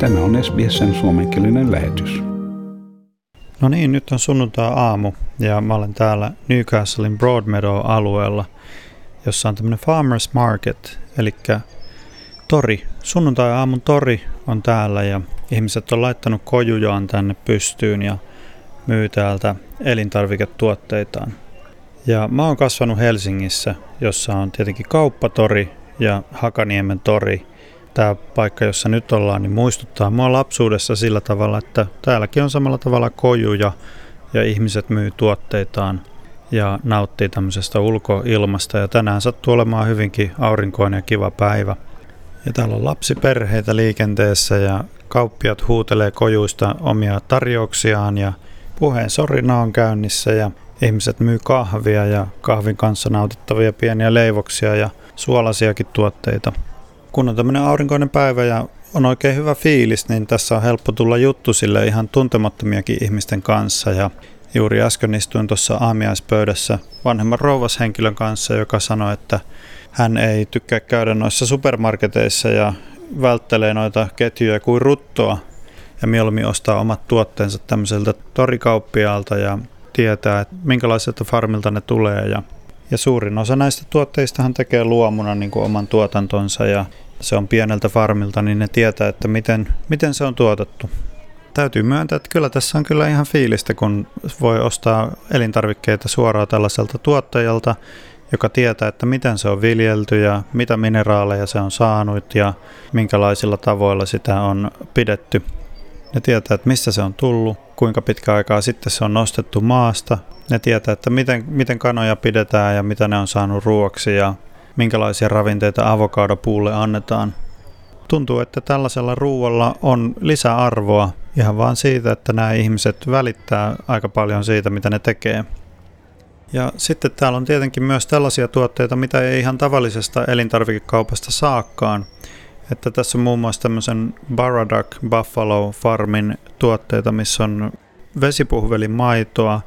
Tämä on SBS:n suomenkielinen lähetys. No niin, nyt on sunnuntai-aamu ja mä olen täällä Newcastlein Broadmeadow-alueella, jossa on tämmöinen farmers market, eli tori. Sunnuntai-aamun tori on täällä ja ihmiset on laittanut kojujaan tänne pystyyn ja myy täältä elintarviketuotteitaan. Ja mä oon kasvanut Helsingissä, jossa on tietenkin kauppatori ja Hakaniemen tori. Tämä paikka, jossa nyt ollaan, niin muistuttaa mua lapsuudessa sillä tavalla, että täälläkin on samalla tavalla kojuja ja ihmiset myy tuotteitaan ja nauttii tämmöisestä ulkoilmasta. Ja tänään sattuu olemaan hyvinkin aurinkoinen ja kiva päivä. Ja täällä on lapsiperheitä liikenteessä ja kauppiat huutelee kojuista omia tarjouksiaan ja puheen sorina on käynnissä ja ihmiset myy kahvia ja kahvin kanssa nautittavia pieniä leivoksia ja suolasiakin tuotteita. Kun on tämmöinen aurinkoinen päivä ja on oikein hyvä fiilis, niin tässä on helppo tulla juttu sille ihan tuntemattomiakin ihmisten kanssa. Ja juuri äsken istuin tuossa aamiaispöydässä vanhemman rouvashenkilön kanssa, joka sanoi, että hän ei tykkää käydä noissa supermarketeissa ja välttelee noita ketjuja kuin ruttoa. Ja mieluummin ostaa omat tuotteensa tämmöiseltä torikauppiaalta ja tietää, että minkälaiselta farmilta ne tulee. Ja suurin osa näistä tuotteista hän tekee luomuna niin kuin oman tuotantonsa ja se on pieneltä farmilta, niin ne tietää, että miten se on tuotettu. Täytyy myöntää, että kyllä tässä on kyllä ihan fiilistä, kun voi ostaa elintarvikkeita suoraan tällaiselta tuottajalta, joka tietää, että miten se on viljelty ja mitä mineraaleja se on saanut ja minkälaisilla tavoilla sitä on pidetty. Ne tietää, että mistä se on tullut, kuinka pitkä aikaa sitten se on nostettu maasta. Ne tietää, että miten kanoja pidetään ja mitä ne on saanut ruoksi ja minkälaisia ravinteita avokadopuulle annetaan. Tuntuu, että tällaisella ruualla on lisäarvoa ihan vaan siitä, että nämä ihmiset välittää aika paljon siitä, mitä ne tekee. Ja sitten täällä on tietenkin myös tällaisia tuotteita, mitä ei ihan tavallisesta elintarvikekaupasta saakaan. Että tässä on muun muassa tämmöisen Baradak Buffalo Farmin tuotteita, missä on vesipuhvelimaitoa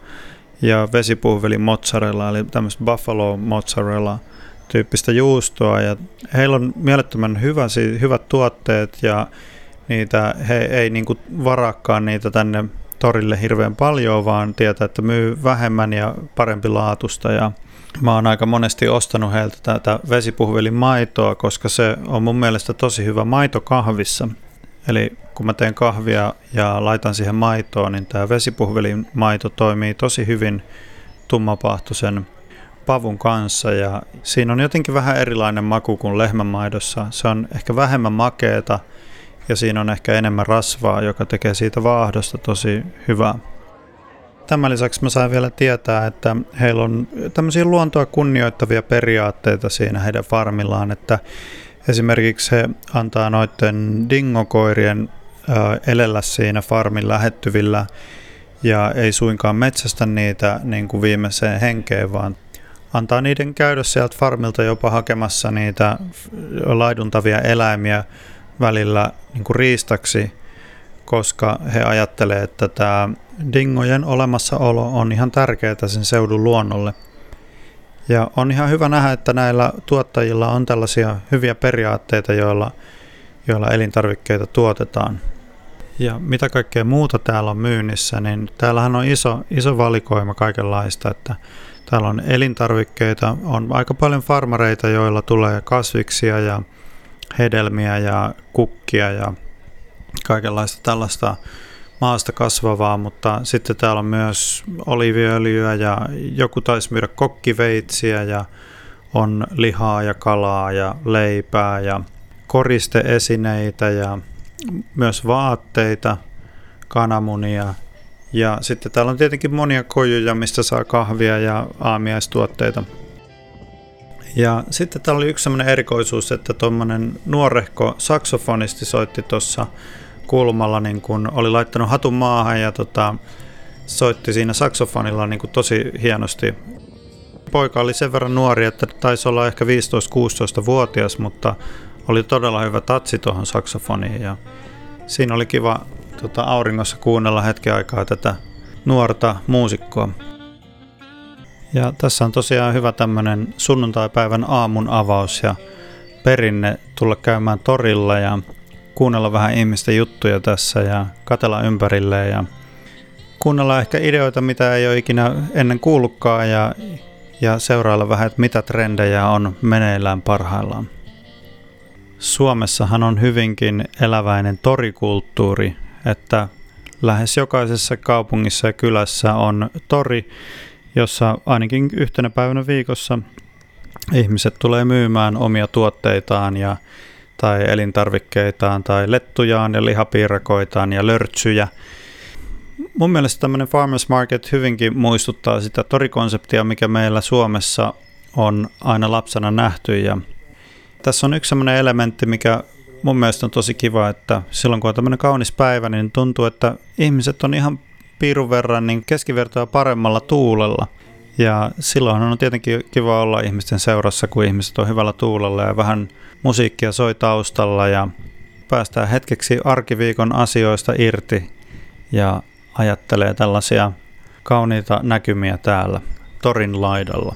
ja vesipuhvelimozzarella, eli tämmöistä buffalo mozzarella tyyppistä juustoa. Ja heillä on mielettömän hyvät tuotteet ja niitä, he ei niinku varaakaan niitä tänne torille hirveän paljon, vaan tietää, että myy vähemmän ja parempi laatusta. Ja mä oon aika monesti ostanut heiltä tätä vesipuhvelimaitoa, koska se on mun mielestä tosi hyvä maito kahvissa. Eli kun mä teen kahvia ja laitan siihen maitoa, niin tämä vesipuhvelimaito toimii tosi hyvin tummapahtoisen pavun kanssa. Ja siinä on jotenkin vähän erilainen maku kuin lehmänmaidossa. Se on ehkä vähemmän makeeta ja siinä on ehkä enemmän rasvaa, joka tekee siitä vaahdosta tosi hyvää. Tämän lisäksi mä sain vielä tietää, että heillä on tämmöisiä luontoa kunnioittavia periaatteita siinä heidän farmillaan, että esimerkiksi he antaa noiden dingokoirien elellä siinä farmin lähettyvillä ja ei suinkaan metsästä niitä niin kuin viimeiseen henkeen, vaan antaa niiden käydä sieltä farmilta jopa hakemassa niitä laiduntavia eläimiä välillä niin kuin riistaksi, koska he ajattelevat, että tämä dingojen olemassaolo on ihan tärkeää sen seudun luonnolle. Ja on ihan hyvä nähdä, että näillä tuottajilla on tällaisia hyviä periaatteita, joilla elintarvikkeita tuotetaan. Ja mitä kaikkea muuta täällä on myynnissä, niin täällähän on iso valikoima kaikenlaista. Että täällä on elintarvikkeita, on aika paljon farmareita, joilla tulee kasviksia ja hedelmiä ja kukkia ja kaikenlaista tällaista maasta kasvavaa, mutta sitten täällä on myös oliiviöljyä ja joku taisi myydä kokkiveitsiä ja on lihaa ja kalaa ja leipää ja koristeesineitä ja myös vaatteita, kananmunia ja sitten täällä on tietenkin monia kojuja, mistä saa kahvia ja aamiaistuotteita. Ja sitten täällä oli yksi sellainen erikoisuus, että tuommoinen nuorehko saksofonisti soitti tuossa kulmalla, niin kun oli laittanut hatun maahan ja soitti siinä saksofonilla niin kun tosi hienosti. Poika oli sen verran nuori, että taisi olla ehkä 15-16-vuotias, mutta oli todella hyvä tatsi tuohon saksofoniin. Ja siinä oli kiva auringossa kuunnella hetken aikaa tätä nuorta muusikkoa. Ja tässä on tosiaan hyvä tämmöinen sunnuntaipäivän aamun avaus ja perinne tulla käymään torilla ja kuunnella vähän ihmisten juttuja tässä ja katella ympärilleen ja kuunnella ehkä ideoita, mitä ei ole ikinä ennen kuullutkaan ja seurailla vähän, että mitä trendejä on meneillään parhaillaan. Suomessahan on hyvinkin eläväinen torikulttuuri, että lähes jokaisessa kaupungissa ja kylässä on tori, jossa ainakin yhtenä päivänä viikossa ihmiset tulee myymään omia tuotteitaan ja, tai elintarvikkeitaan tai lettujaan ja lihapiirakoitaan ja lörtsyjä. Mun mielestä tämmöinen farmers market hyvinkin muistuttaa sitä torikonseptia, mikä meillä Suomessa on aina lapsena nähty. Ja tässä on yksi semmoinen elementti, mikä mun mielestä on tosi kiva, että silloin kun on tämmöinen kaunis päivä, niin tuntuu, että ihmiset on ihan piirun verran niin keskivertoa paremmalla tuulella. Ja silloin on tietenkin kiva olla ihmisten seurassa, kun ihmiset on hyvällä tuulella ja vähän musiikkia soi taustalla ja päästään hetkeksi arkiviikon asioista irti ja ajattelee tällaisia kauniita näkymiä täällä torin laidalla.